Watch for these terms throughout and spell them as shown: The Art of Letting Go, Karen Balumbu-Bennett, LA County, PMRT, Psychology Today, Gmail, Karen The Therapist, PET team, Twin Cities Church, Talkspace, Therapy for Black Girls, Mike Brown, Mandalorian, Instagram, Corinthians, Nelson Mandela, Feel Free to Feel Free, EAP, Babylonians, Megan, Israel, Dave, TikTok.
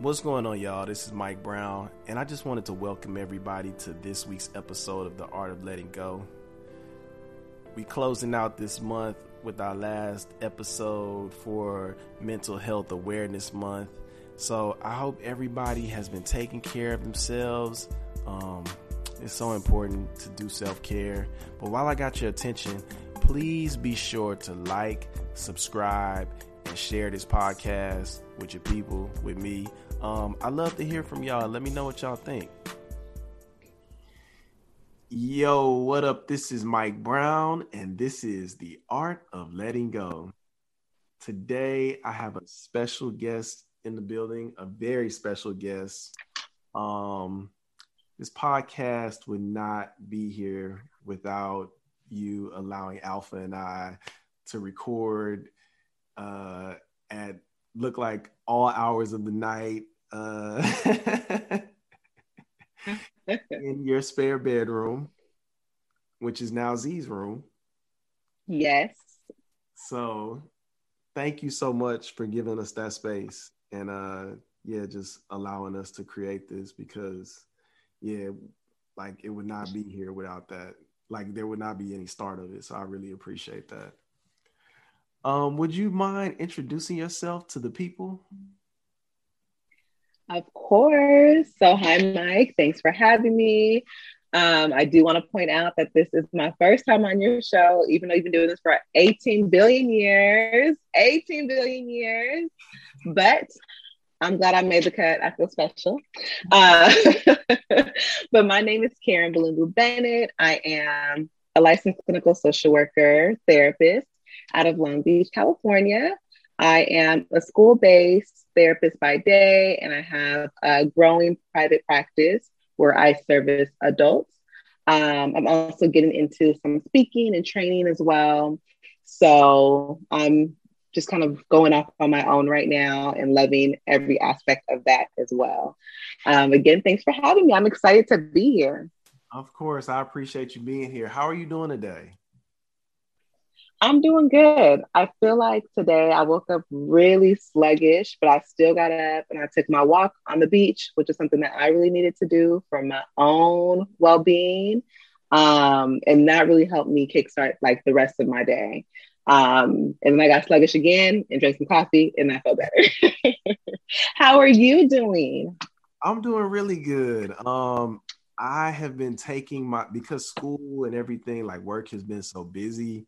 What's going on, y'all? This is Mike Brown, and I just wanted to welcome everybody to this week's episode of The Art of Letting Go. We're closing out this month with our last episode for Mental Health Awareness Month. So I hope everybody has been taking care of themselves. It's so important to do self-care. But while I got your attention, please be sure to like, subscribe, and share this podcast with your people, with me. I love to hear from y'all. Let me know what y'all think. Yo, what up? This is Mike Brown, and this is The Art of Letting Go. Today, I have a special guest in the building, a very special guest. This podcast would not be here without you allowing Alpha and I to record at look like all hours of the night in your spare bedroom, which is now Z's room. Yes. So thank you so much for giving us that space and just allowing us to create this, because it would not be here without that. There would not be any start of it. So I really appreciate that. Would you mind introducing yourself to the people? Of course. So hi, Mike. Thanks for having me. I do want to point out that this is my first time on your show, even though you've been doing this for 18 billion years, but I'm glad I made the cut. I feel special. But my name is Karen Balumbu-Bennett. I am a licensed clinical social worker, therapist out of Long Beach, California. I am a school-based therapist by day, and I have a growing private practice where I service adults. I'm also getting into some speaking and training as well. So I'm just kind of going off on my own right now and loving every aspect of that as well. Again, thanks for having me. I'm excited to be here. Of course. I appreciate you being here. How are you doing today? I'm doing good. I feel like today I woke up really sluggish, but I still got up and I took my walk on the beach, which is something that I really needed to do for my own well-being. And that really helped me kickstart the rest of my day. And then I got sluggish again and drank some coffee, and I felt better. How are you doing? I'm doing really good. I have been taking because school and everything, work has been so busy,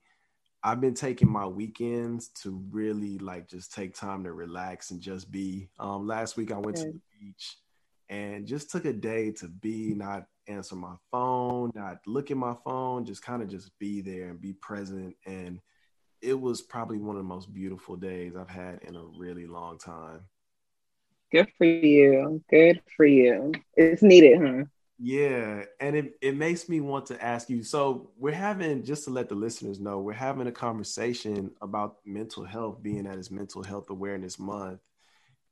I've been taking my weekends to really just take time to relax and just be. Last week I went to the beach and just took a day to be, not answer my phone, not look at my phone, just kind of just be there and be present. And it was probably one of the most beautiful days I've had in a really long time. Good for you. It's needed, huh? Yeah, and it makes me want to ask you, so we're having, just to let the listeners know, we're having a conversation about mental health, being that it's Mental Health Awareness Month,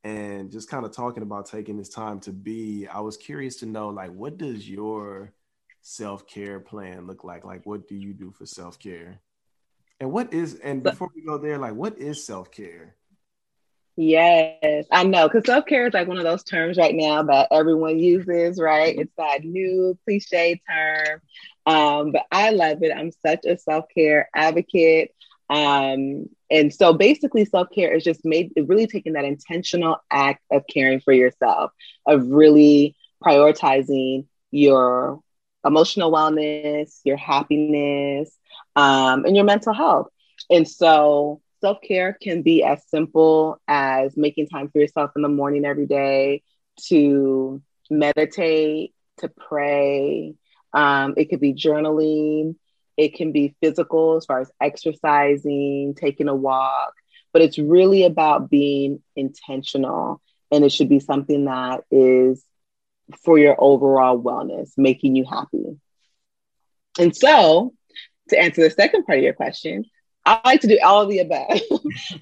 and just kind of talking about taking this time to be. I was curious to know, what does your self-care plan look like? What do you do for self-care? And before we go there, what is self-care? Yes, I know, because self-care is one of those terms right now that everyone uses, right? It's that new cliche term, but I love it. I'm such a self-care advocate. And so basically self-care is just really taking that intentional act of caring for yourself, of really prioritizing your emotional wellness, your happiness, and your mental health. And so self-care can be as simple as making time for yourself in the morning every day, to meditate, to pray. It could be journaling. It can be physical as far as exercising, taking a walk. But it's really about being intentional. And it should be something that is for your overall wellness, making you happy. And so to answer the second part of your question, I like to do all of the above,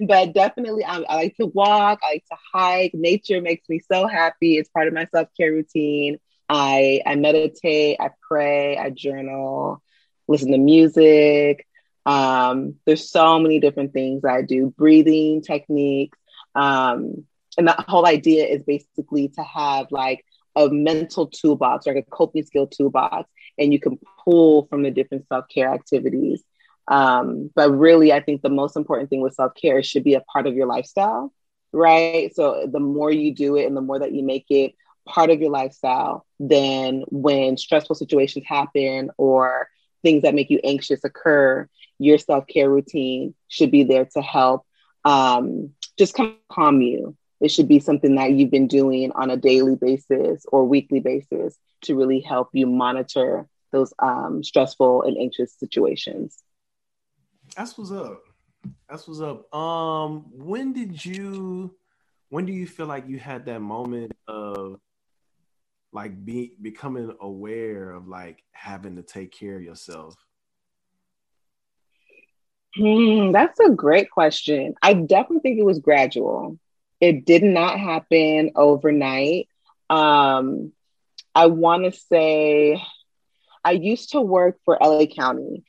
but definitely I like to walk. I like to hike. Nature makes me so happy. It's part of my self-care routine. I meditate, I pray, I journal, listen to music. There's so many different things I do, breathing techniques. And that whole idea is basically to have like a mental toolbox, like a coping skill toolbox, and you can pull from the different self-care activities. But really, I think the most important thing with self-care should be a part of your lifestyle, right? So the more you do it and the more that you make it part of your lifestyle, then when stressful situations happen or things that make you anxious occur, your self-care routine should be there to help just kind of calm you. It should be something that you've been doing on a daily basis or weekly basis to really help you monitor those stressful and anxious situations. That's what's up. That's what's up. When do you feel like you had that moment of like becoming aware of like having to take care of yourself? That's a great question. I definitely think it was gradual. It did not happen overnight. I want to say I used to work for LA County.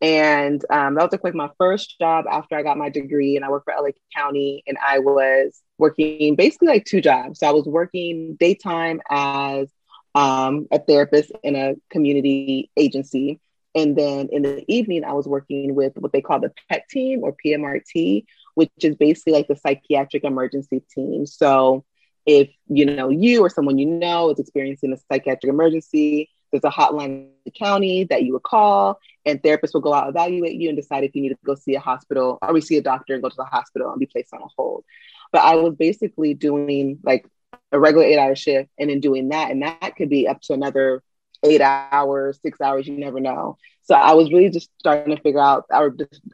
And that was like my first job after I got my degree, and I worked for LA County, and I was working basically like two jobs. So I was working daytime as a therapist in a community agency. And then in the evening, I was working with what they call the PET team or PMRT, which is basically like the psychiatric emergency team. So if, you know, you or someone you know is experiencing a psychiatric emergency, there's a hotline in the county that you would call, and therapists will go out, evaluate you, and decide if you need to go see a hospital or see a doctor and go to the hospital and be placed on hold. But I was basically doing like a regular 8-hour shift, and then doing that. And that could be up to another 8 hours, 6 hours, you never know. So I was really just starting to figure out, I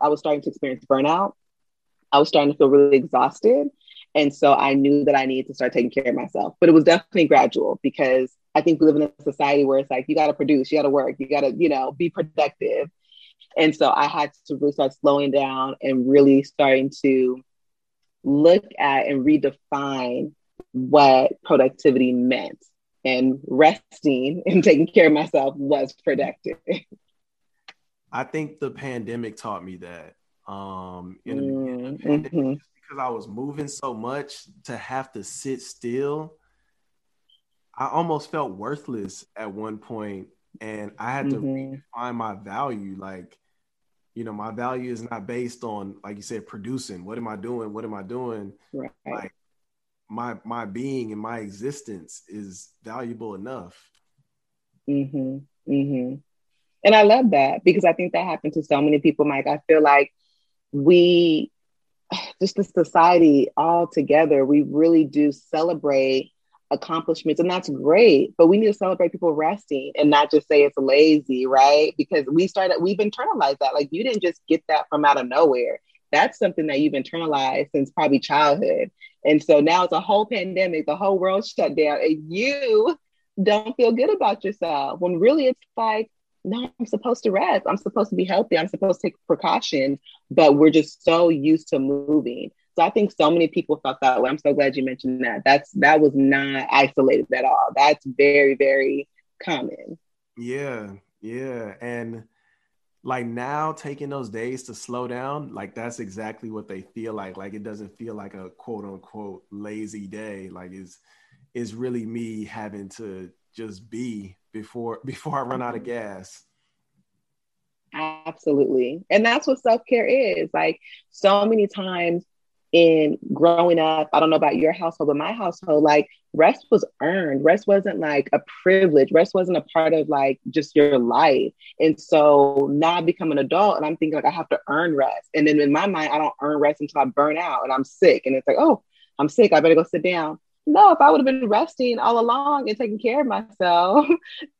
was starting to experience burnout. I was starting to feel really exhausted. And so I knew that I needed to start taking care of myself, but it was definitely gradual, because I think we live in a society where it's like, you got to produce, you got to work, you got to, you know, be productive. And so I had to really start slowing down and really starting to look at and redefine what productivity meant, and resting and taking care of myself was productive. I think the pandemic taught me that. In the pandemic, just because I was moving so much, to have to sit still, I almost felt worthless at one point, and I had to redefine my value. Like, you know, my value is not based on, like you said, producing. What am I doing? Right. Like my being and my existence is valuable enough. And I love that, because I think that happened to so many people, Mike. I feel like we, just the society all together, we really do celebrate accomplishments, and that's great, but we need to celebrate people resting and not just say it's lazy, right? Because we've internalized that. Like, you didn't just get that from out of nowhere. That's something that you've internalized since probably childhood. And so now it's a whole pandemic, the whole world shut down, and you don't feel good about yourself, when really it's like, no, I'm supposed to rest. I'm supposed to be healthy. I'm supposed to take precautions, but we're just so used to moving. So I think so many people felt that way. I'm so glad you mentioned that. That was not isolated at all. That's very, very common. Yeah. And like now, taking those days to slow down, like that's exactly what they feel like. Like it doesn't feel like a quote unquote lazy day. Like it's really me having to just be before I run out of gas. Absolutely. And that's what self-care is. Like so many times, in growing up, I don't know about your household, but my household, like rest was earned. Rest wasn't like a privilege. Rest wasn't a part of like just your life. And so now I become an adult and I'm thinking like I have to earn rest. And then in my mind, I don't earn rest until I burn out and I'm sick. And it's like, oh, I'm sick, I better go sit down. No, if I would have been resting all along and taking care of myself,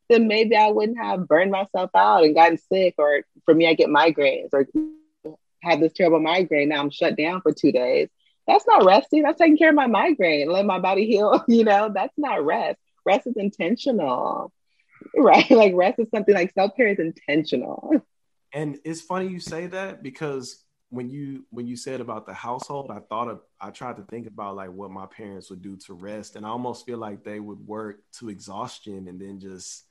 then maybe I wouldn't have burned myself out and gotten sick. Or for me, I get migraines or have this terrible migraine. Now I'm shut down for 2 days. That's not resting. That's taking care of my migraine. Let my body heal. You know, that's not rest. Rest is intentional, right? Like rest is something, like self-care is intentional. And it's funny you say that, because when you said about the household, I tried to think about like what my parents would do to rest. And I almost feel like they would work to exhaustion, and then just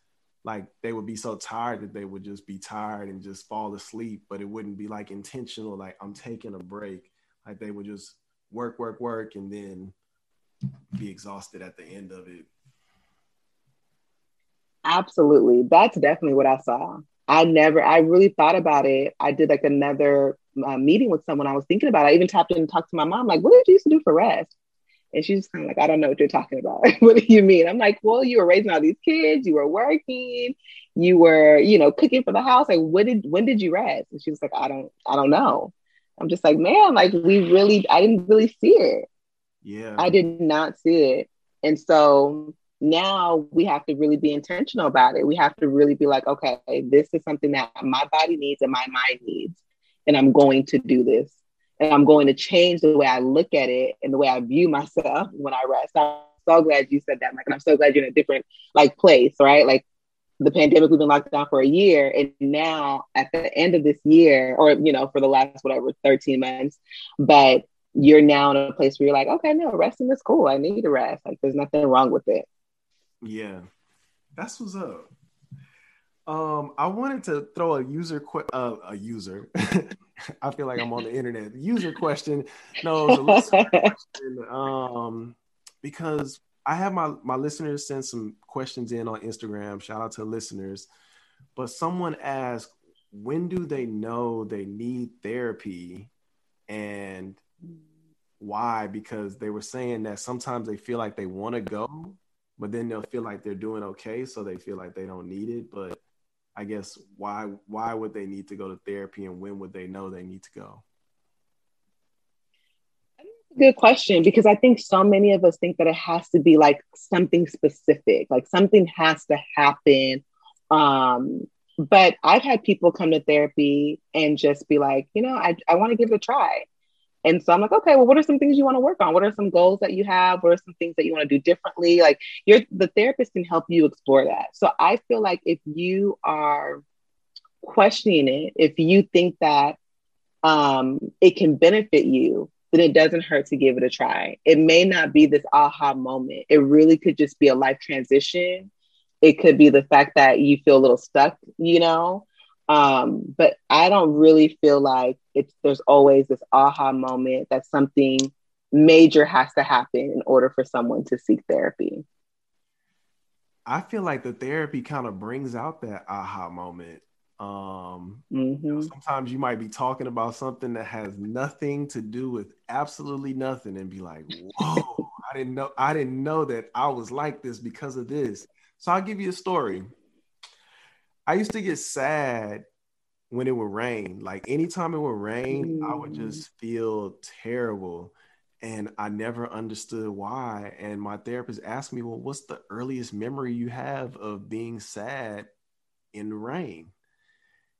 like they would be so tired that they would just be tired and just fall asleep, but it wouldn't be like intentional. Like I'm taking a break. Like they would just work, and then be exhausted at the end of it. Absolutely. That's definitely what I saw. I really thought about it. I did like another meeting with someone I was thinking about. I even tapped in and talked to my mom, like, what did you used to do for rest? And she's kind of like, I don't know what you're talking about. What do you mean? I'm like, well, you were raising all these kids, you were working, you were, cooking for the house. Like, when did you rest? And she was like, I don't know. I'm just like, man, like I didn't really see it. Yeah. I did not see it. And so now we have to really be intentional about it. We have to really be like, okay, this is something that my body needs and my mind needs. And I'm going to do this. And I'm going to change the way I look at it and the way I view myself when I rest. I'm so glad you said that, Mike. And I'm so glad you're in a different place, right? Like the pandemic, we've been locked down for a year. And now at the end of this year, or, for the last, 13 months, but you're now in a place where you're like, okay, no, resting is cool. I need to rest. Like there's nothing wrong with it. Yeah. That's what's up. I wanted to throw a user. I feel like I'm on the internet. User question. No, the listener question. Because I have my listeners send some questions in on Instagram. Shout out to listeners. But someone asked, when do they know they need therapy and why? Because they were saying that sometimes they feel like they want to go, but then they'll feel like they're doing okay. So they feel like they don't need it. But I guess why would they need to go to therapy and when would they know they need to go? Good question, because I think so many of us think that it has to be like something specific, like something has to happen. But I've had people come to therapy and just be like, I want to give it a try. And so I'm like, okay, well, what are some things you want to work on? What are some goals that you have? What are some things that you want to do differently? Like the therapist can help you explore that. So I feel like if you are questioning it, if you think that it can benefit you, then it doesn't hurt to give it a try. It may not be this aha moment. It really could just be a life transition. It could be the fact that you feel a little stuck, but I don't really feel like there's always this aha moment that something major has to happen in order for someone to seek therapy. I feel like the therapy kind of brings out that aha moment. Sometimes you might be talking about something that has nothing to do with absolutely nothing and be like, whoa, I didn't know that I was like this because of this. So I'll give you a story. I used to get sad when it would rain. Like anytime it would rain, I would just feel terrible. And I never understood why. And my therapist asked me, well, what's the earliest memory you have of being sad in the rain?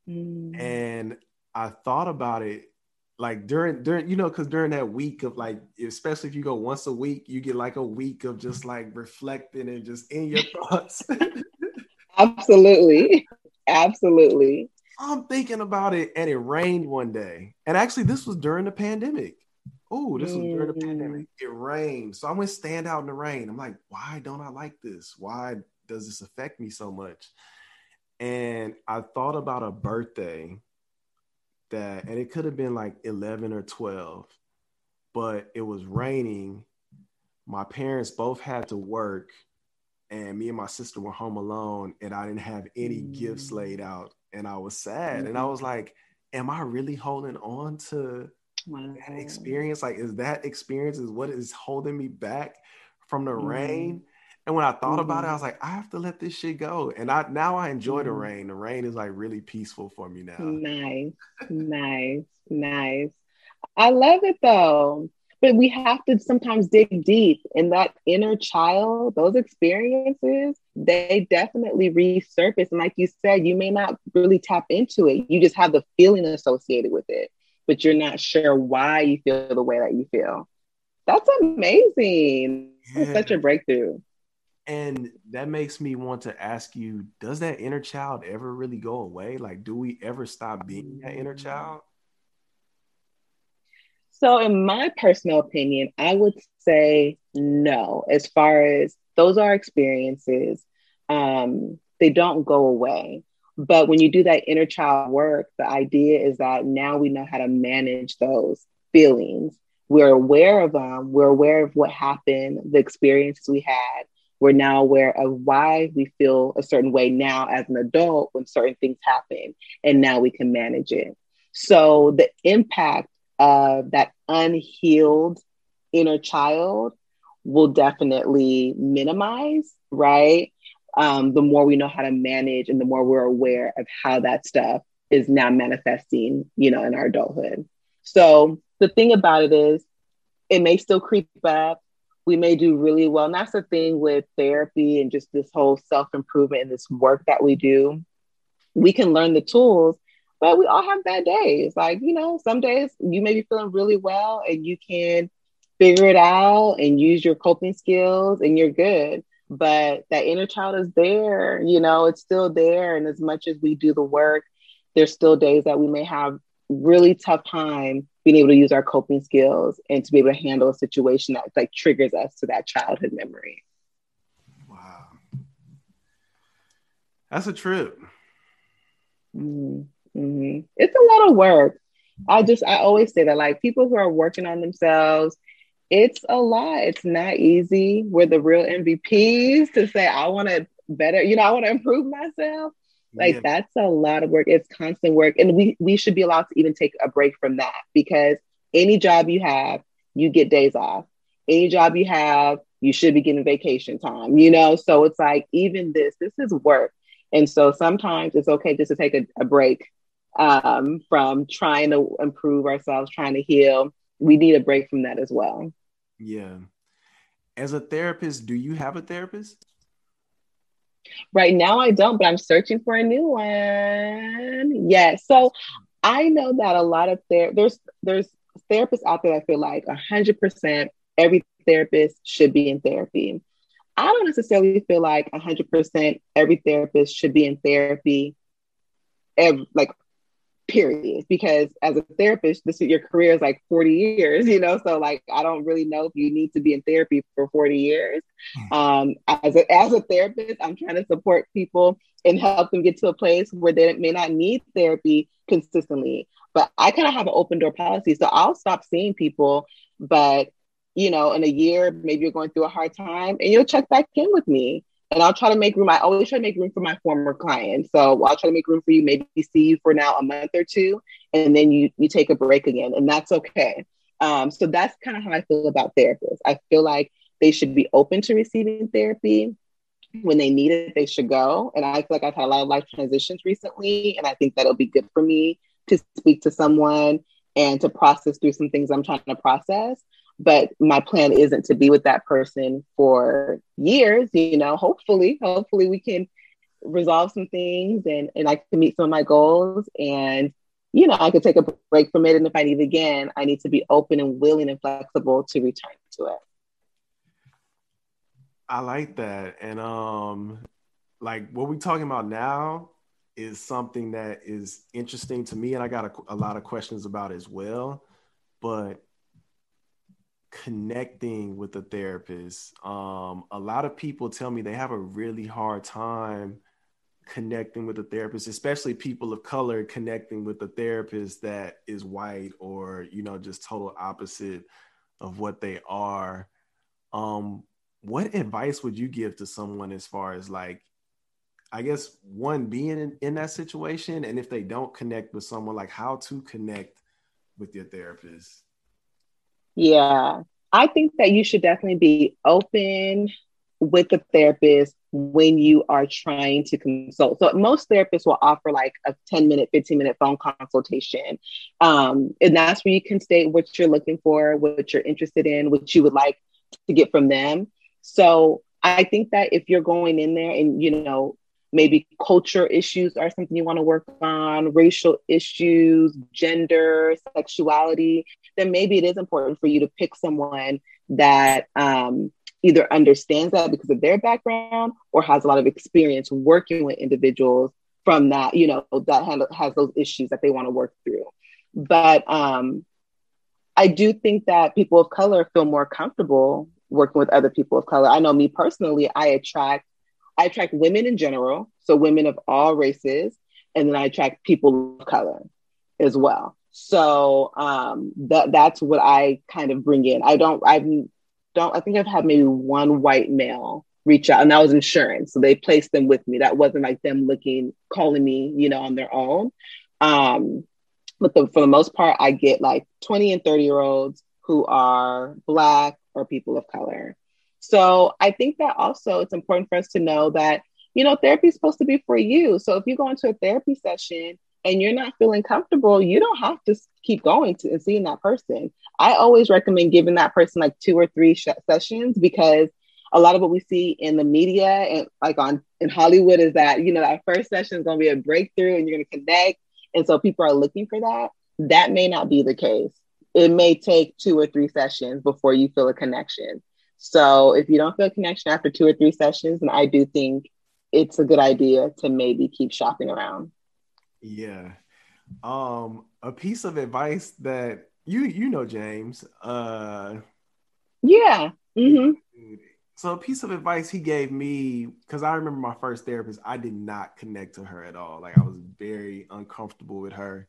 And I thought about it like during because during that week of like, especially if you go once a week, you get like a week of just like reflecting and just in your thoughts. Absolutely. I'm thinking about it and it rained one day. And actually this was during the pandemic. It rained. So I went stand out in the rain. I'm like, why don't I like this? Why does this affect me so much? And I thought about a birthday and it could have been like 11 or 12, but it was raining. My parents both had to work. And me and my sister were home alone and I didn't have any gifts laid out and I was sad. And I was like, am I really holding on to that experience? Like, is that experience is what is holding me back from the rain? And when I thought about it, I was like, I have to let this shit go. And now I enjoy the rain. The rain is like really peaceful for me now. Nice. I love it though. But we have to sometimes dig deep in that inner child. Those experiences, they definitely resurface. And like you said, you may not really tap into it. You just have the feeling associated with it, but you're not sure why you feel the way that you feel. That's amazing. Yeah. That's such a breakthrough. And that makes me want to ask you, does that inner child ever really go away? Like, do we ever stop being that inner child? So in my personal opinion, I would say no, as far as those are experiences, they don't go away. But when you do that inner child work, the idea is that now we know how to manage those feelings We're aware of them. We're aware of what happened, the experiences we had. We're now aware of why we feel a certain way now as an adult when certain things happen, and now we can manage it. So the impact of that unhealed inner child will definitely minimize, right? The more we know how to manage and the more we're aware of how that stuff is now manifesting, you know, in our adulthood. So the thing about it is, it may still creep up. We may do really well. And that's the thing with therapy and just this whole self-improvement and this work that we do. We can learn the tools, but we all have bad days. Like, you know, some days you may be feeling really well and you can figure it out and use your coping skills and you're good. But that inner child is there, you know, it's still there. And as much as we do the work, there's still days that we may have really tough time being able to use our coping skills and to be able to handle a situation that like triggers us to that childhood memory. Wow. That's a trip. Mm-hmm. It's a lot of work. I always say that, like, people who are working on themselves, it's a lot. It's not easy. We're the real MVPs to say, I want to better, you know, I want to improve myself. Like, yeah. That's a lot of work. It's constant work. And we should be allowed to even take a break from that, because any job you have, you get days off. Any job you have, you should be getting vacation time, you know? So it's like, even this is work. And so sometimes it's okay just to take a break from trying to improve ourselves, trying to heal. We need a break from that as well. Yeah. As a therapist, do you have a therapist? Right now I don't, but I'm searching for a new one. Yeah. So I know that a lot of there's therapists out there that feel like 100% every therapist should be in therapy. I don't necessarily feel like 100% every therapist should be in therapy, period. Because as a therapist, your career is like 40 years, you know? So like, I don't really know if you need to be in therapy for 40 years. As a therapist, I'm trying to support people and help them get to a place where they may not need therapy consistently. But I kind of have an open door policy. So I'll stop seeing people, but you know, in a year, maybe you're going through a hard time and you'll check back in with me. And I'll try to make room. I always try to make room for my former clients. So I'll try to make room for you, maybe see you for now a month or two, and then you take a break again. And that's okay. So that's kind of how I feel about therapists. I feel like they should be open to receiving therapy. When they need it, they should go. And I feel like I've had a lot of life transitions recently, and I think that'll be good for me to speak to someone and to process through some things I'm trying to process. But my plan isn't to be with that person for years, you know. Hopefully we can resolve some things and I can meet some of my goals, and, you know, I could take a break from it. And if I need it again, I need to be open and willing and flexible to return to it. I like that. And like what we're talking about now is something that is interesting to me. And I got a lot of questions about as well, but connecting with a therapist. A lot of people tell me they have a really hard time connecting with a therapist, especially people of color connecting with a therapist that is white or, you know, just total opposite of what they are. What advice would you give to someone as far as, like, I guess, one, being in that situation, and if they don't connect with someone, like how to connect with your therapist? Yeah, I think that you should definitely be open with the therapist when you are trying to consult. So most therapists will offer like a 10-minute, 15-minute phone consultation. And that's where you can state what you're looking for, what you're interested in, what you would like to get from them. So I think that if you're going in there and, you know, maybe culture issues are something you want to work on, racial issues, gender, sexuality, then maybe it is important for you to pick someone that either understands that because of their background or has a lot of experience working with individuals from that, you know, that has those issues that they want to work through. But I do think that people of color feel more comfortable working with other people of color. I know me personally, I attract women in general, so women of all races, and then I attract people of color as well. So that's what I kind of bring in. I think I've had maybe one white male reach out, and that was insurance. So they placed them with me. That wasn't like them calling me, on their own. But for the most part, I get like 20 and 30 year olds who are Black or people of color. So I think that also it's important for us to know that, therapy is supposed to be for you. So if you go into a therapy session and you're not feeling comfortable, you don't have to keep going to and seeing that person. I always recommend giving that person like 2 or 3 sessions, because a lot of what we see in the media and like in Hollywood is that, that first session is going to be a breakthrough and you're going to connect. And so people are looking for that. That may not be the case. It may take 2 or 3 sessions before you feel a connection. So if you don't feel a connection after 2 or 3 sessions, then I do think it's a good idea to maybe keep shopping around. Yeah. A piece of advice that James. Yeah. Mm-hmm. So a piece of advice he gave me, because I remember my first therapist, I did not connect to her at all. Like, I was very uncomfortable with her.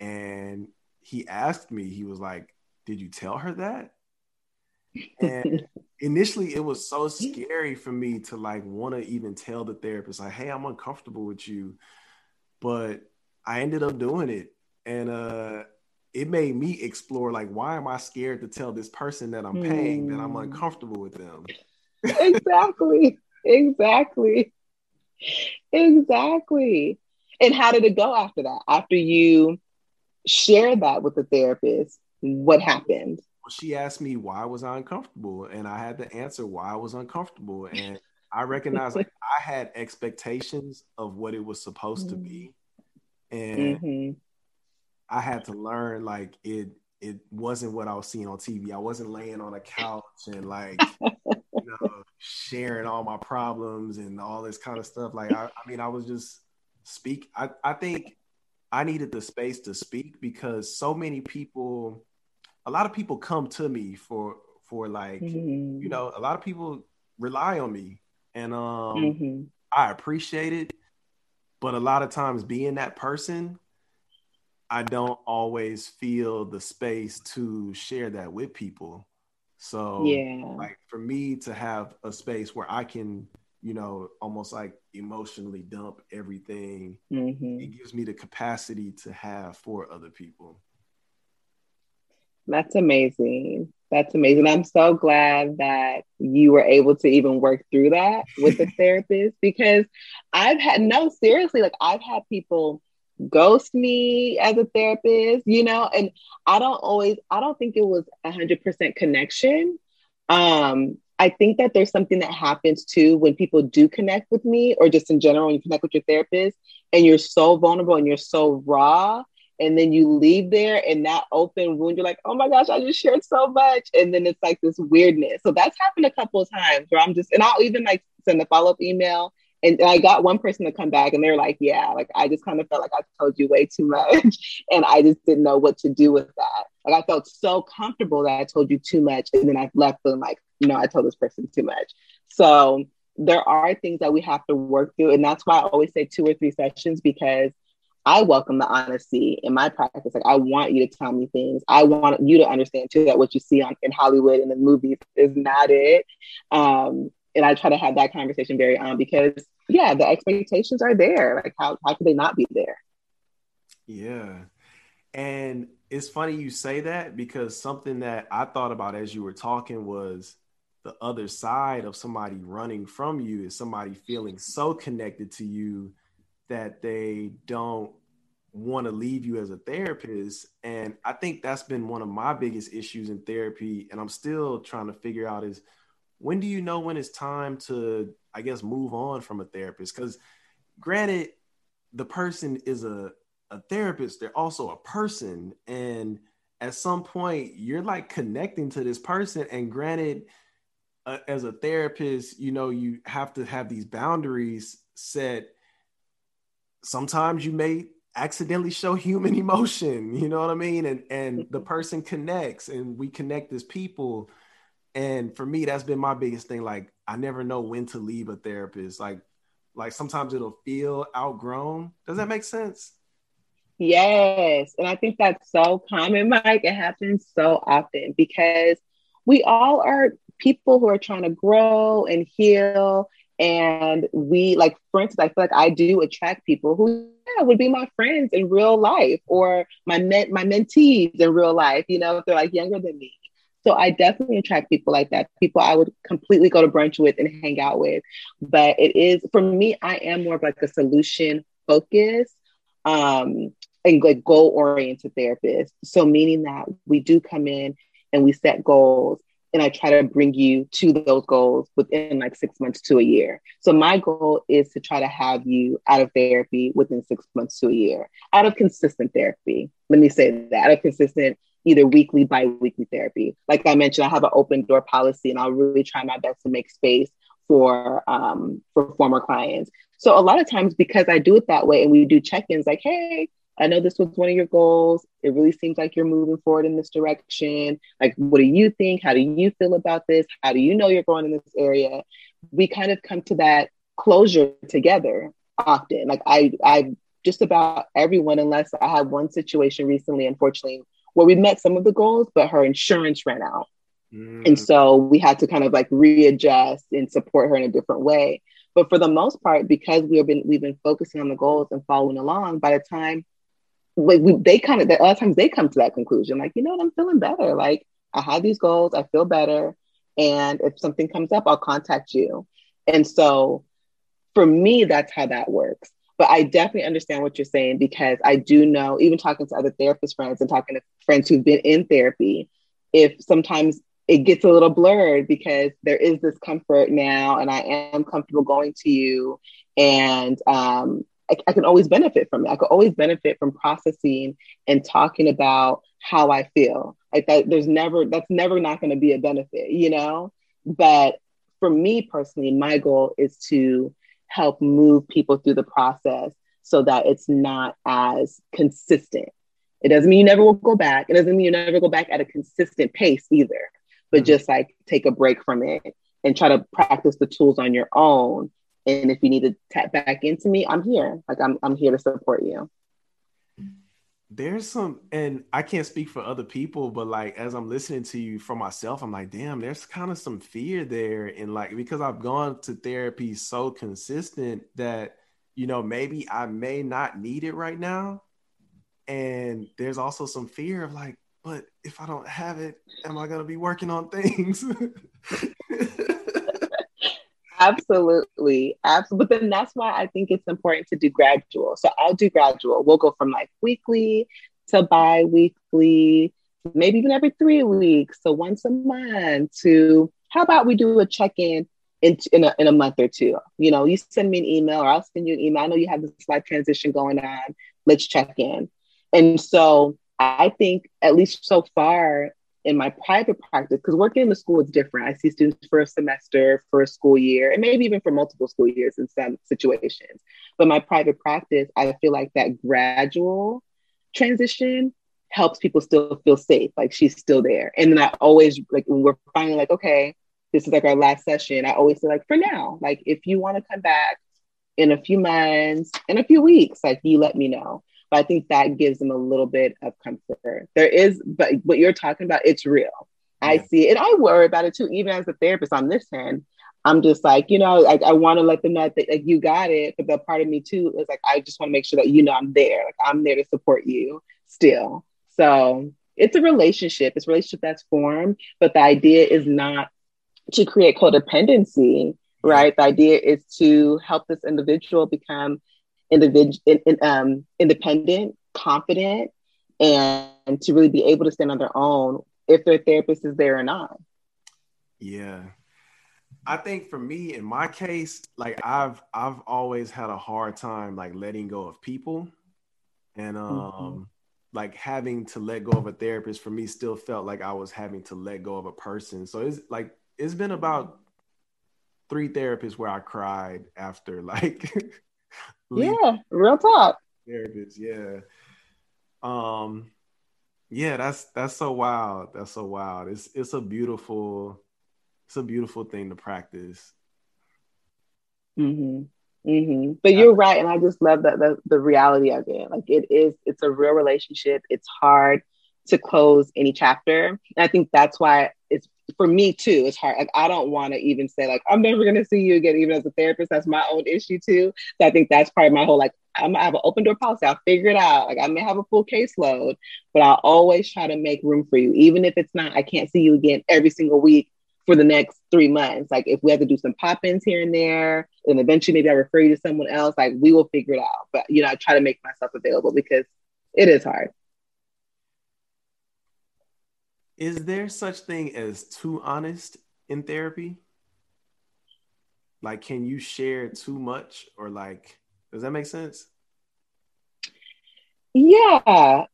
And he asked me, he was like, "Did you tell her that?" And initially it was so scary for me to like want to even tell the therapist, like, "Hey, I'm uncomfortable with you." But I ended up doing it. And it made me explore, like, why am I scared to tell this person that I'm paying that I'm uncomfortable with them? Exactly. And how did it go after that? After you shared that with the therapist, what happened? Well, she asked me why was I uncomfortable, and I had to answer why I was uncomfortable. And I recognized like I had expectations of what it was supposed to be. And I had to learn, like, it wasn't what I was seeing on TV. I wasn't laying on a couch and like, sharing all my problems and all this kind of stuff. Like, I was just speak. I think I needed the space to speak, because a lot of people come to me for like, a lot of people rely on me, and I appreciate it. But a lot of times being that person, I don't always feel the space to share that with people. So like for me to have a space where I can, almost like emotionally dump everything, it gives me the capacity to have for other people. That's amazing. I'm so glad that you were able to even work through that with the therapist, because I've had people ghost me as a therapist, and I don't think it was 100% connection. I think that there's something that happens too when people do connect with me, or just in general, when you connect with your therapist and you're so vulnerable and you're so raw. And then you leave there and that open wound, you're like, "Oh my gosh, I just shared so much." And then it's like this weirdness. So that's happened a couple of times where I'll even like send a follow-up email. And I got one person to come back and they're like, "Yeah, like I just kind of felt like I told you way too much. And I just didn't know what to do with that. Like, I felt so comfortable that I told you too much. And then I left feeling like, no, I told this person too much." So there are things that we have to work through. And that's why I always say 2 or 3 sessions, because I welcome the honesty in my practice. Like, I want you to tell me things. I want you to understand too that what you see in Hollywood and the movies is not it. And I try to have that conversation very on, because the expectations are there. Like, how could they not be there? Yeah. And it's funny you say that, because something that I thought about as you were talking was the other side of somebody running from you is somebody feeling so connected to you that they don't want to leave you as a therapist. And I think that's been one of my biggest issues in therapy, and I'm still trying to figure out, is when do you know when it's time to, I guess, move on from a therapist? Because granted, the person is a therapist, they're also a person. And at some point you're like connecting to this person. And granted, as a therapist, you have to have these boundaries set. Sometimes you may accidentally show human emotion, you know what I mean? And the person connects, and we connect as people. And for me, that's been my biggest thing. Like, I never know when to leave a therapist. Like sometimes it'll feel outgrown. Does that make sense? Yes. And I think that's so common, Mike. It happens so often because we all are people who are trying to grow and heal. And we, like, for instance, I feel like I do attract people who would be my friends in real life or my mentees in real life, you know, if they're like younger than me. So I definitely attract people like that, people I would completely go to brunch with and hang out with. But it is, for me, I am more of like a solution focused and like goal-oriented therapist. So meaning that we do come in and we set goals, and I try to bring you to those goals within like 6 months to a year. So my goal is to try to have you out of therapy within 6 months to a year, out of consistent therapy. Let me say that, out of consistent, either weekly, bi-weekly therapy. Like I mentioned, I have an open door policy and I'll really try my best to make space for former clients. So a lot of times, because I do it that way and we do check-ins like, hey, I know this was one of your goals. It really seems like you're moving forward in this direction. Like, what do you think? How do you feel about this? How do you know you're going in this area? We kind of come to that closure together often. Like I just about everyone, unless I had one situation recently, unfortunately, where we met some of the goals, but her insurance ran out. Mm. And so we had to kind of like readjust and support her in a different way. But for the most part, because we've been focusing on the goals and following along, by the time a lot of times they come to that conclusion, like, you know what, I'm feeling better. Like, I have these goals, I feel better. And if something comes up, I'll contact you. And so for me, that's how that works. But I definitely understand what you're saying, because I do know, even talking to other therapist friends and talking to friends who've been in therapy, if sometimes it gets a little blurred because there is this comfort now and I am comfortable going to you. And, I can always benefit from it. I could always benefit from processing and talking about how I feel. Like that, that's never not going to be a benefit, you know? But for me personally, my goal is to help move people through the process so that it's not as consistent. It doesn't mean you never will go back. It doesn't mean you never go back at a consistent pace either, but just like take a break from it and try to practice the tools on your own. And if you need to tap back into me, I'm here. Like I'm here to support you. There's some, and I can't speak for other people, but like, as I'm listening to you for myself, I'm like, damn, there's kind of some fear there. And like, because I've gone to therapy so consistent that, you know, maybe I may not need it right now. And there's also some fear of like, but if I don't have it, am I going to be working on things? Absolutely. But then that's why I think it's important to do gradual. So I'll do gradual. We'll go from like weekly to bi-weekly, maybe even every 3 weeks. So once a month to, how about we do a check-in in a month or two? You know, you send me an email or I'll send you an email. I know you have this life transition going on. Let's check in. And so I think at least so far, in my private practice, because working in the school is different. I see students for a semester, for a school year, and maybe even for multiple school years in some situations. But my private practice, I feel like that gradual transition helps people still feel safe, like she's still there. And then I always, like, when we're finally like, okay, this is like our last session, I always say, like, for now, like, if you want to come back in a few months, in a few weeks, like, you let me know. But I think that gives them a little bit of comfort. There is, but what you're talking about, it's real. Yeah. I see it. And I worry about it too, even as a therapist on this end. I'm just like, you know, like I want to let them know that like you got it. But the part of me too is like, I just want to make sure that, you know, I'm there. Like I'm there to support you still. So it's a relationship. It's a relationship that's formed. But the idea is not to create codependency, right? The idea is to help this individual become independent, confident, and to really be able to stand on their own if their therapist is there or not. Yeah. I think for me, in my case, like I've always had a hard time like letting go of people, and like having to let go of a therapist for me still felt like I was having to let go of a person. So it's like, it's been about 3 therapists where I cried after like, yeah, real talk. There it is. Yeah. Yeah, that's so wild. That's so wild. It's a beautiful thing to practice. Mm-hmm. Mm-hmm. But you're right. And I just love that the reality of it. Like it's a real relationship. It's hard to close any chapter. And I think that's why it's, for me too, it's hard. Like, I don't want to even say like, I'm never going to see you again, even as a therapist. That's my own issue too. So I think that's part of my whole, like, I'm gonna have an open door policy. I'll figure it out. Like I may have a full caseload, but I'll always try to make room for you. Even if it's not, I can't see you again every single week for the next 3 months. Like if we have to do some pop-ins here and there, and eventually maybe I refer you to someone else, like we will figure it out. But you know, I try to make myself available because it is hard. Is there such thing as too honest in therapy? Like, can you share too much, or like, does that make sense? Yeah, I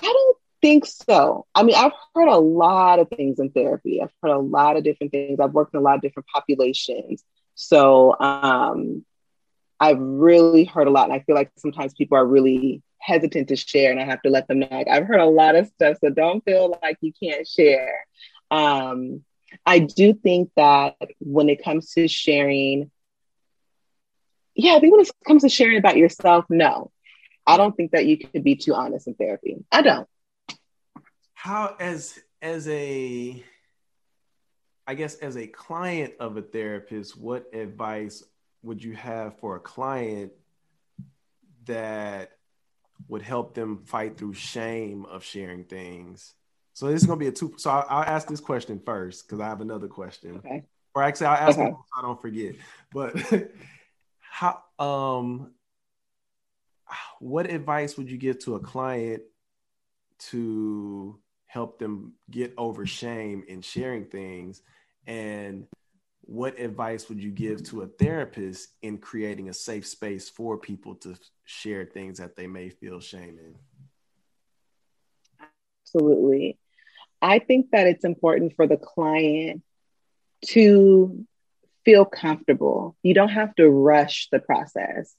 don't think so. I mean, I've heard a lot of things in therapy. I've heard a lot of different things. I've worked in a lot of different populations. So I've really heard a lot. And I feel like sometimes people are really hesitant to share, and I have to let them know, like, I've heard a lot of stuff, so don't feel like you can't share. I do think that when it comes to sharing, yeah, I think when it comes to sharing about yourself, no, I don't think that you could be too honest in therapy. I don't. How, as a client of a therapist, what advice would you have for a client that would help them fight through shame of sharing things? So this is going to be so I'll ask this question first, because I have another question. Okay. Or actually, I'll ask one so I don't forget. But how, what advice would you give to a client to help them get over shame in sharing things? And what advice would you give to a therapist in creating a safe space for people to share things that they may feel shame in? Absolutely. I think that it's important for the client to feel comfortable. You don't have to rush the process.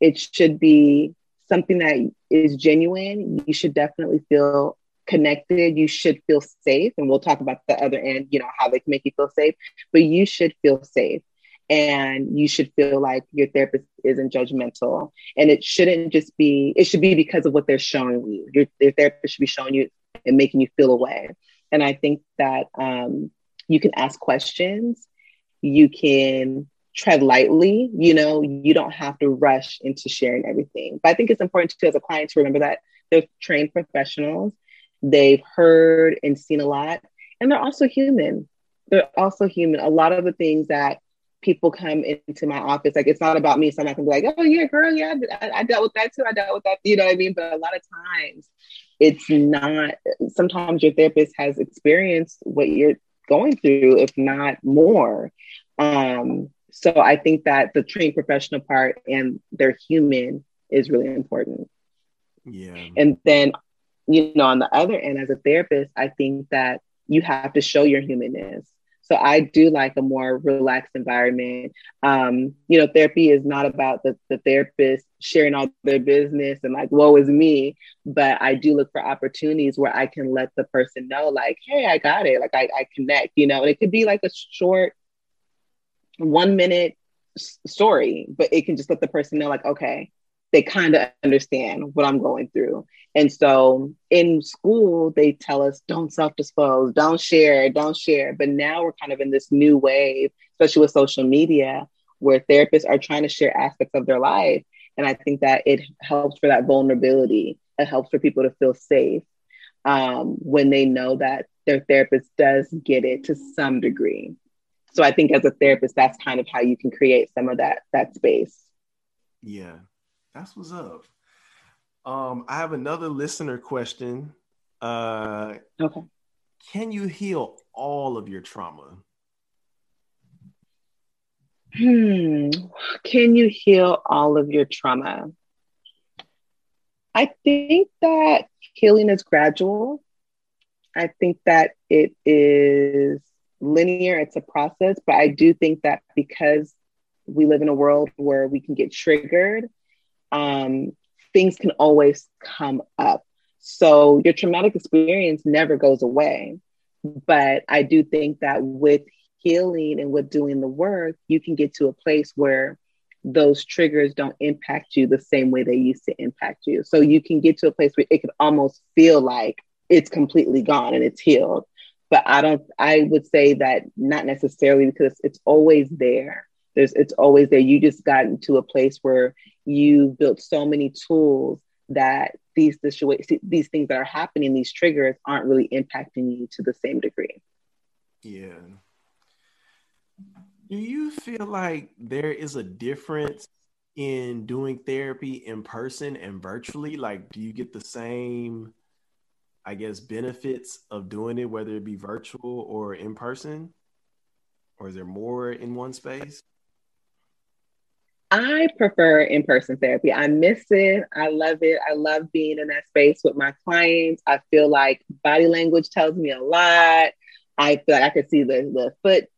It should be something that is genuine. You should definitely feel connected. You should feel safe. And we'll talk about the other end, you know, how they can make you feel safe, but you should feel safe. And you should feel like your therapist isn't judgmental. And it shouldn't just be, it should be because of what they're showing you. Your therapist should be showing you and making you feel a way. And I think that you can ask questions. You can tread lightly, you know, you don't have to rush into sharing everything. But I think it's important too, as a client, to remember that they're trained professionals. They've heard and seen a lot, and they're also human. They're also human. A lot of the things that people come into my office, like, it's not about me. So I'm not gonna be like, oh yeah, girl, yeah, I dealt with that too. I dealt with that, you know what I mean? But a lot of times it's not, sometimes your therapist has experienced what you're going through, if not more. So I think that the trained professional part and their human is really important. Yeah. And then, you know, on the other end, as a therapist, I think that you have to show your humanness. So I do like a more relaxed environment. You know, therapy is not about the therapist sharing all their business and like, woe is me. But I do look for opportunities where I can let the person know, like, hey, I got it. Like I connect, you know, and it could be like a short 1 minute story, but it can just let the person know, like, okay, they kind of understand what I'm going through. And so in school, they tell us, don't self-disclose, don't share. But now we're kind of in this new wave, especially with social media, where therapists are trying to share aspects of their life. And I think that it helps for that vulnerability. It helps for people to feel safe when they know that their therapist does get it to some degree. So I think as a therapist, that's kind of how you can create some of that space. Yeah. That's what's up. I have another listener question. Okay. Can you heal all of your trauma? Can you heal all of your trauma? I think that healing is gradual. I think that it is linear. It's a process, but I do think that because we live in a world where we can get triggered, things can always come up. So your traumatic experience never goes away. But I do think that with healing and with doing the work, you can get to a place where those triggers don't impact you the same way they used to impact you. So you can get to a place where it could almost feel like it's completely gone and it's healed. But I would say that not necessarily, because it's always there. It's always there. You just got into a place where you built so many tools that these things that are happening, these triggers aren't really impacting you to the same degree. Yeah. Do you feel like there is a difference in doing therapy in person and virtually? Like, do you get the same, I guess, benefits of doing it, whether it be virtual or in person? Or is there more in one space? I prefer in-person therapy. I miss it. I love it. I love being in that space with my clients. I feel like body language tells me a lot. I feel like I could see the foot,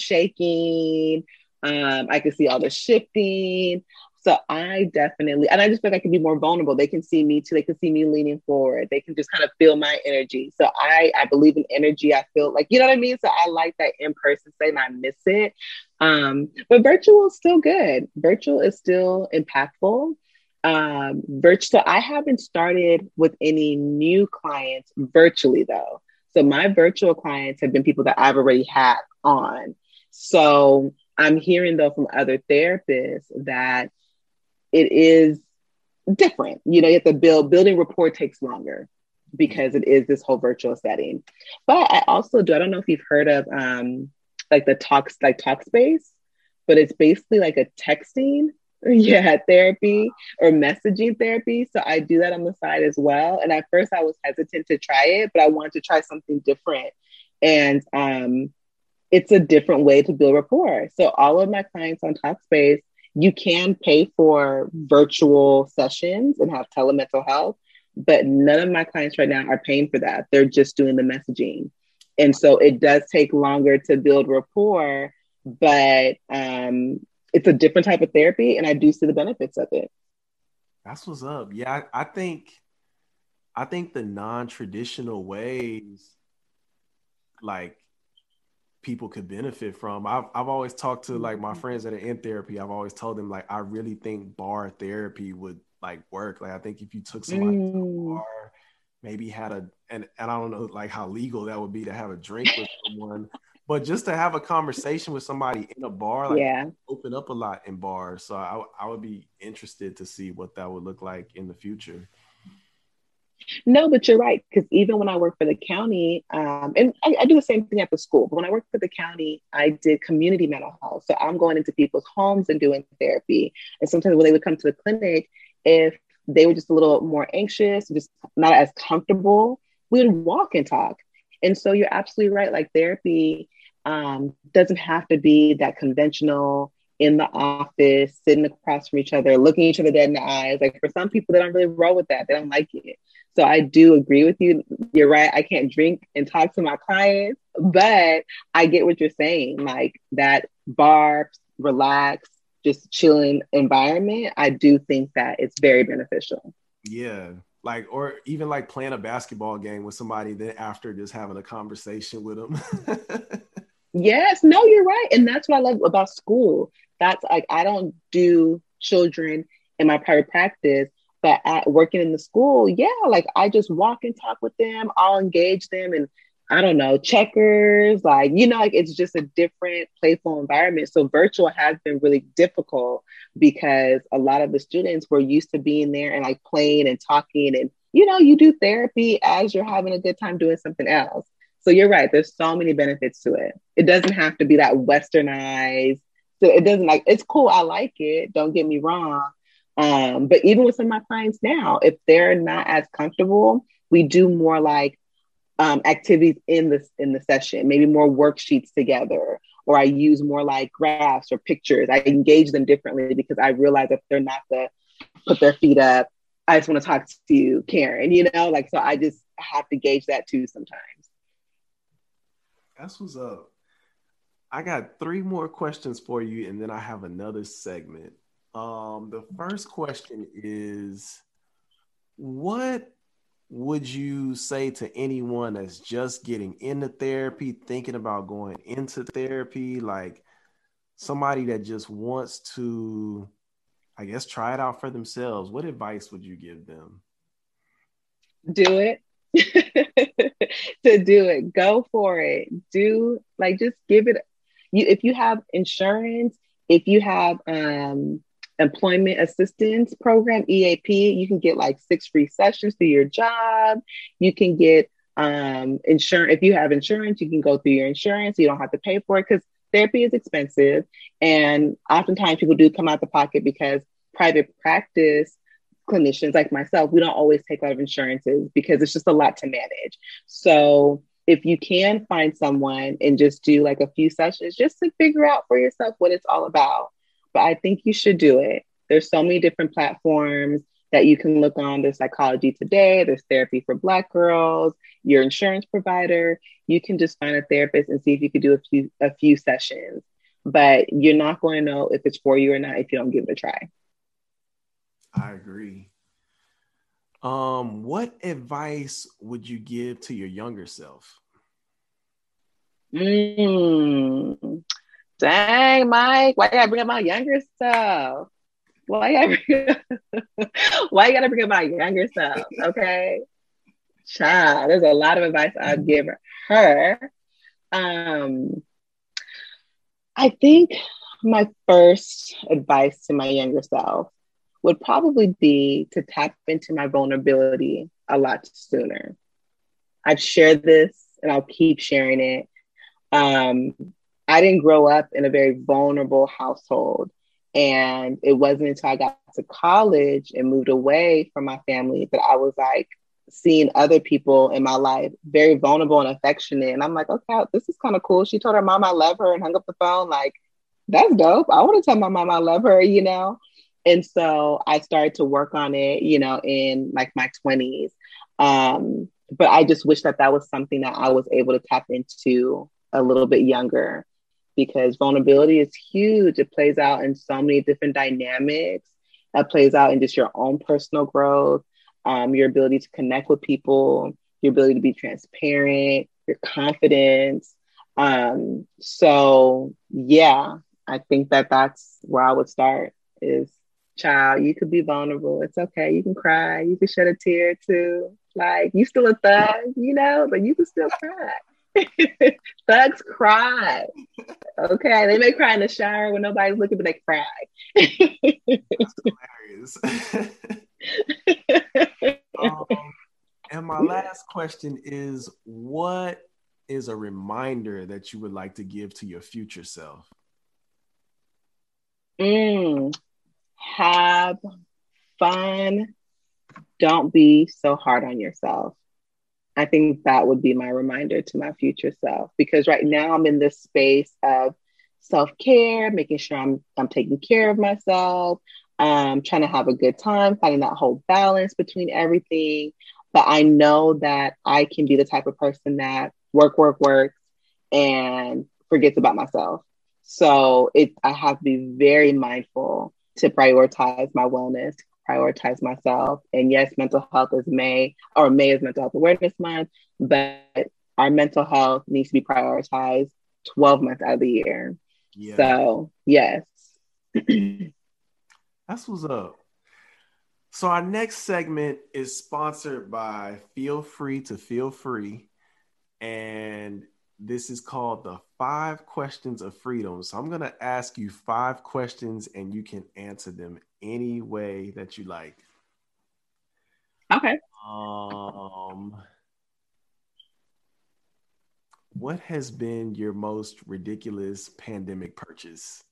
shaking. I could see all the shifting. So I definitely, and I just feel like I can be more vulnerable. They can see me too. They can see me leaning forward. They can just kind of feel my energy. So I believe in energy. I feel like, what I mean? So I like that in-person thing. I miss it. But virtual is still good. Virtual is still impactful. So I haven't started with any new clients virtually though. So my virtual clients have been people that I've already had on. So I'm hearing though from other therapists that it is different. You have to building rapport takes longer because it is this whole virtual setting. But I also do, I don't know if you've heard of Talkspace, but it's basically like a texting therapy or messaging therapy. So I do that on the side as well. And at first I was hesitant to try it, but I wanted to try something different. And it's a different way to build rapport. So all of my clients on Talkspace, you can pay for virtual sessions and have telemental health, but none of my clients right now are paying for that. They're just doing the messaging. And so it does take longer to build rapport, but it's a different type of therapy, and I do see the benefits of it. That's what's up. Yeah, I think the non-traditional ways, like, people could benefit from. I've always talked to, like, my friends that are in therapy. I've always told them, like, I really think bar therapy would, like, work. Like, I think if you took somebody to a bar, maybe had and I don't know, like, how legal that would be to have a drink with someone. But just to have a conversation with somebody in a bar, like, open up a lot in bars. So I would be interested to see what that would look like in the future. No, but you're right. Because even when I worked for the county, and I do the same thing at the school, but when I worked for the county, I did community mental health. So I'm going into people's homes and doing therapy. And sometimes when they would come to the clinic, if they were just a little more anxious, just not as comfortable, we would walk and talk. And so you're absolutely right. Like, therapy doesn't have to be that conventional in the office, sitting across from each other, looking each other dead in the eyes. Like, for some people, they don't really roll with that. They don't like it. So I do agree with you. You're right. I can't drink and talk to my clients, but I get what you're saying. Like, that bar, relax, just chilling environment, I do think that it's very beneficial. Yeah. Like, or even like playing a basketball game with somebody, then after just having a conversation with them. Yes, no, you're right. And that's what I love about school. That's like, I don't do children in my private practice, but at working in the school, like, I just walk and talk with them. I'll engage them and, I don't know, checkers, like, like, it's just a different playful environment. So virtual has been really difficult because a lot of the students were used to being there and, like, playing and talking, and, you do therapy as you're having a good time doing something else. So you're right. There's so many benefits to it. It doesn't have to be that westernized. So it doesn't, like, it's cool. I like it. Don't get me wrong. But even with some of my clients now, if they're not as comfortable, we do more like, activities in the session, maybe more worksheets together, or I use more like graphs or pictures. I engage them differently because I realize if they're not to put their feet up, I just want to talk to you, Karen, like, so I just have to gauge that too sometimes. That's what's up. I got 3 more questions for you, and then I have another segment. The first question is, what would you say to anyone that's just getting into therapy, thinking about going into therapy, like somebody that just wants to, I guess, try it out for themselves, what advice would you give them? Do it. To do it. Go for it. Do, like, just give it. If you have insurance, if you have employment assistance program, EAP, you can get like 6 free sessions through your job. You can get insurance. If you have insurance, you can go through your insurance. You don't have to pay for it, because therapy is expensive. And oftentimes people do come out the pocket, because private practice clinicians like myself, we don't always take out of insurances because it's just a lot to manage. So if you can find someone and just do like a few sessions just to figure out for yourself what it's all about. But I think you should do it. There's so many different platforms that you can look on. There's Psychology Today, there's Therapy for Black Girls, your insurance provider. You can just find a therapist and see if you could do a few sessions. But you're not going to know if it's for you or not if you don't give it a try. I agree. What advice would you give to your younger self? Dang, Mike, why gotta bring up my younger self? Why you gotta bring up my younger self? Okay. Child, there's a lot of advice I'd give her. I think my first advice to my younger self would probably be to tap into my vulnerability a lot sooner. I've shared this and I'll keep sharing it. I didn't grow up in a very vulnerable household. And it wasn't until I got to college and moved away from my family that I was like seeing other people in my life very vulnerable and affectionate. And I'm like, okay, this is kind of cool. She told her mom I love her and hung up the phone. Like, that's dope. I want to tell my mom I love her, you know? And so I started to work on it, you know, in like my 20s. But I just wish that was something that I was able to tap into a little bit younger, because vulnerability is huge. It plays out in so many different dynamics. It plays out in just your own personal growth, your ability to connect with people, your ability to be transparent, your confidence. So yeah, I think that's where I would start is, child, you could be vulnerable. It's okay. You can cry. You can shed a tear too. Like, you still a thug, you know, but you can still cry. Thugs cry. Okay, they may cry in the shower when nobody's looking, but they cry. That's hilarious. And my last question is, what is a reminder that you would like to give to your future self? Have fun. Don't be so hard on yourself. I think that would be my reminder to my future self, because right now I'm in this space of self-care, making sure I'm taking care of myself, trying to have a good time, finding that whole balance between everything. But I know that I can be the type of person that works and forgets about myself. So I have to be very mindful to prioritize my wellness, prioritize myself. And yes, mental health is May is Mental Health Awareness Month, but our mental health needs to be prioritized 12 months out of the year. Yeah. So yes. That's what's up. So our next segment is sponsored by Feel Free to Feel Free. And this is called the 5 Questions of Freedom. So I'm going to ask you 5 questions and you can answer them any way that you like. Okay. What has been your most ridiculous pandemic purchase?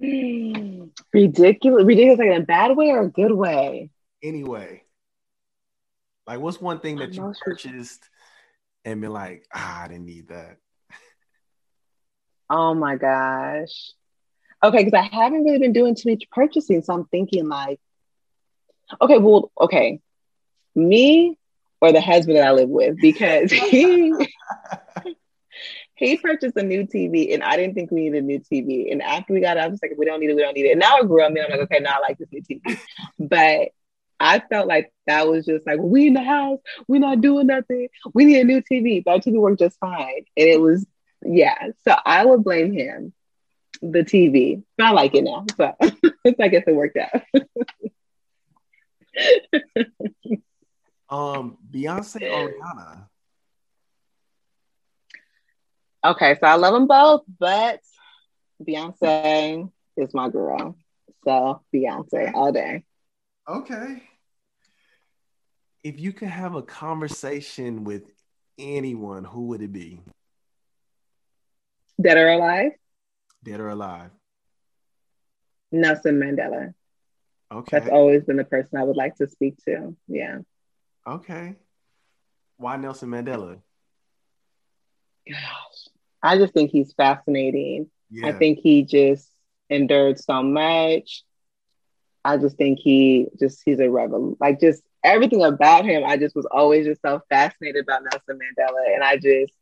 Ridiculous like in a bad way or a good way? Anyway. Like, what's one thing that you purchased and been like, I didn't need that? Oh my gosh. Okay, because I haven't really been doing too much purchasing. So I'm thinking like, okay, me or the husband that I live with, because he purchased a new TV and I didn't think we needed a new TV. And after we got out, I was like, we don't need it. And now I grew up and I'm like, okay, now I like this new TV. But I felt like that was just like, we in the house, we're not doing nothing. We need a new TV, but our TV worked just fine. And it was, yeah. So I would blame him the TV. But I like it now. So I guess it worked out. Beyonce or Rihanna? Okay, so I love them both, but Beyonce is my girl. So Beyonce all day. Okay. If you could have a conversation with anyone, who would it be? Dead or alive? Dead or alive. Nelson Mandela. Okay. That's always been the person I would like to speak to. Yeah. Okay. Why Nelson Mandela? Gosh, I just think he's fascinating. Yeah. I think he just endured so much. I just think he's a rebel. Like, just everything about him, I just was always just so fascinated about Nelson Mandela. And I just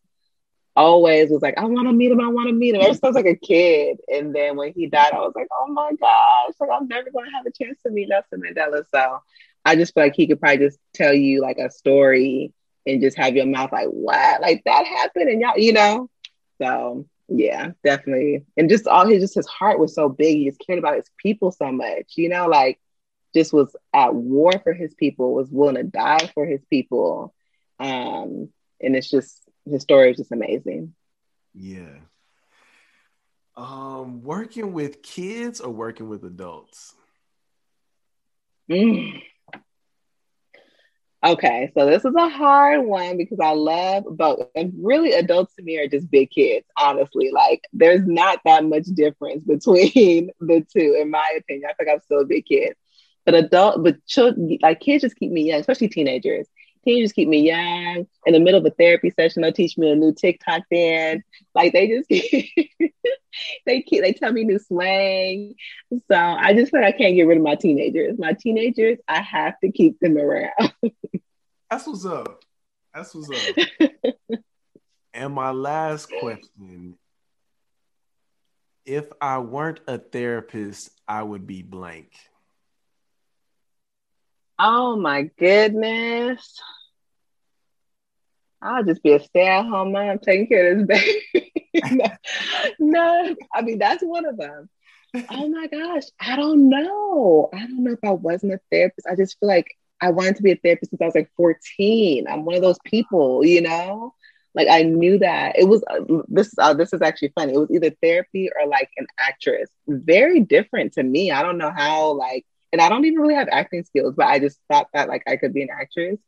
always was like, I want to meet him. Ever since I was like a kid. And then when he died, I was like, oh my gosh, like I'm never going to have a chance to meet Nelson Mandela. So I just feel like he could probably just tell you like a story and just have your mouth like, wow, like that happened. And y'all, you know, so yeah, definitely. And just all his heart was so big. He just cared about his people so much, you know, like just was at war for his people, was willing to die for his people. And it's just, his story is just amazing. Yeah. Working with kids or working with adults? Okay, so this is a hard one because I love both. And really, adults to me are just big kids, honestly. Like, there's not that much difference between the two, in my opinion. I think I'm still a big kid. But kids just keep me young, especially teenagers. Teenagers keep me young. In the middle of a therapy session, they'll teach me a new TikTok dance. Like, they just they tell me new slang. So I just feel like I can't get rid of my teenagers. My teenagers, I have to keep them around. That's what's up. And my last question. If I weren't a therapist, I would be blank. Oh my goodness. I'll just be a stay-at-home mom taking care of this baby. No, I mean, that's one of them. Oh my gosh, I don't know. I don't know if I wasn't a therapist. I just feel like I wanted to be a therapist since I was like 14. I'm one of those people, you know? Like, I knew that. It was, this is actually funny. It was either therapy or like an actress. Very different to me. I don't know how, like, and I don't even really have acting skills, but I just thought that like I could be an actress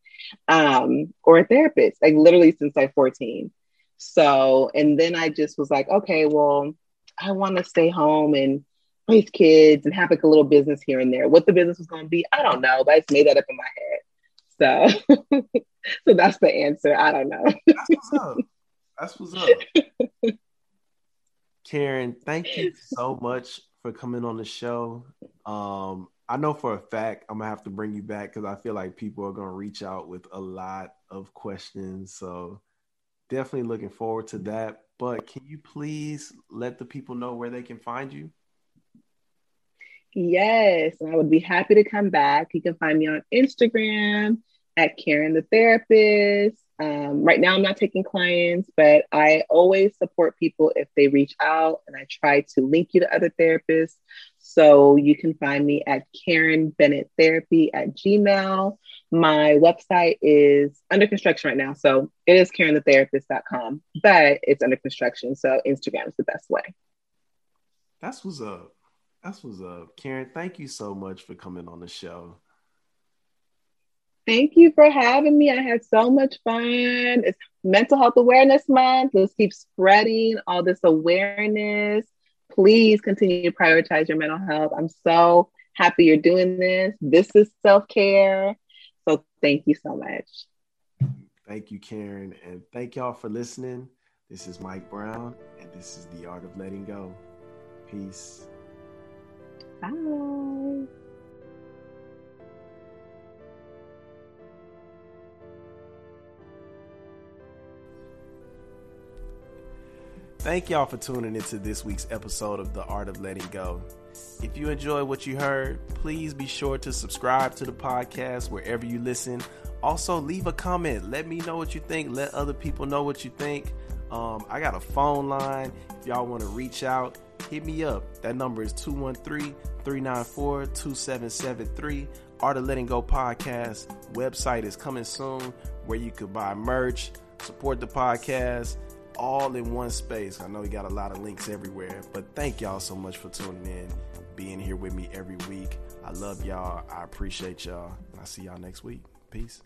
or a therapist, like literally since like 14. So, and then I just was like, okay, well, I want to stay home and raise kids and have like a little business here and there. What the business was going to be, I don't know, but I just made that up in my head. So, so that's the answer. I don't know. That's what's up. Karen, thank you so much for coming on the show. I know for a fact I'm gonna have to bring you back because I feel like people are gonna reach out with a lot of questions. So definitely looking forward to that. But can you please let the people know where they can find you? Yes, I would be happy to come back. You can find me on Instagram at Karen the Therapist. Right now I'm not taking clients, but I always support people if they reach out, and I try to link you to other therapists. So you can find me at Karen Bennett Therapy at Gmail. My website is under construction right now. So it is KarenTheTherapist.com, but it's under construction. So Instagram is the best way. That's what's up. Karen, thank you so much for coming on the show. Thank you for having me. I had so much fun. It's Mental Health Awareness Month. Let's keep spreading all this awareness. Please continue to prioritize your mental health. I'm so happy you're doing this. This is self-care. So thank you so much. Thank you, Karen. And thank y'all for listening. This is Mike Brown, and this is The Art of Letting Go. Peace. Bye. Thank y'all for tuning into this week's episode of The Art of Letting Go. If you enjoy what you heard, please be sure to subscribe to the podcast wherever you listen. Also, leave a comment. Let me know what you think. Let other people know what you think. I got a phone line. If y'all want to reach out, hit me up. That number is 213-394-2773. Art of Letting Go podcast website is coming soon, where you could buy merch, support the podcast, all in one space. I know we got a lot of links everywhere, but thank y'all so much for tuning in, being here with me every week. I love y'all. I appreciate y'all. I'll see y'all next week. Peace.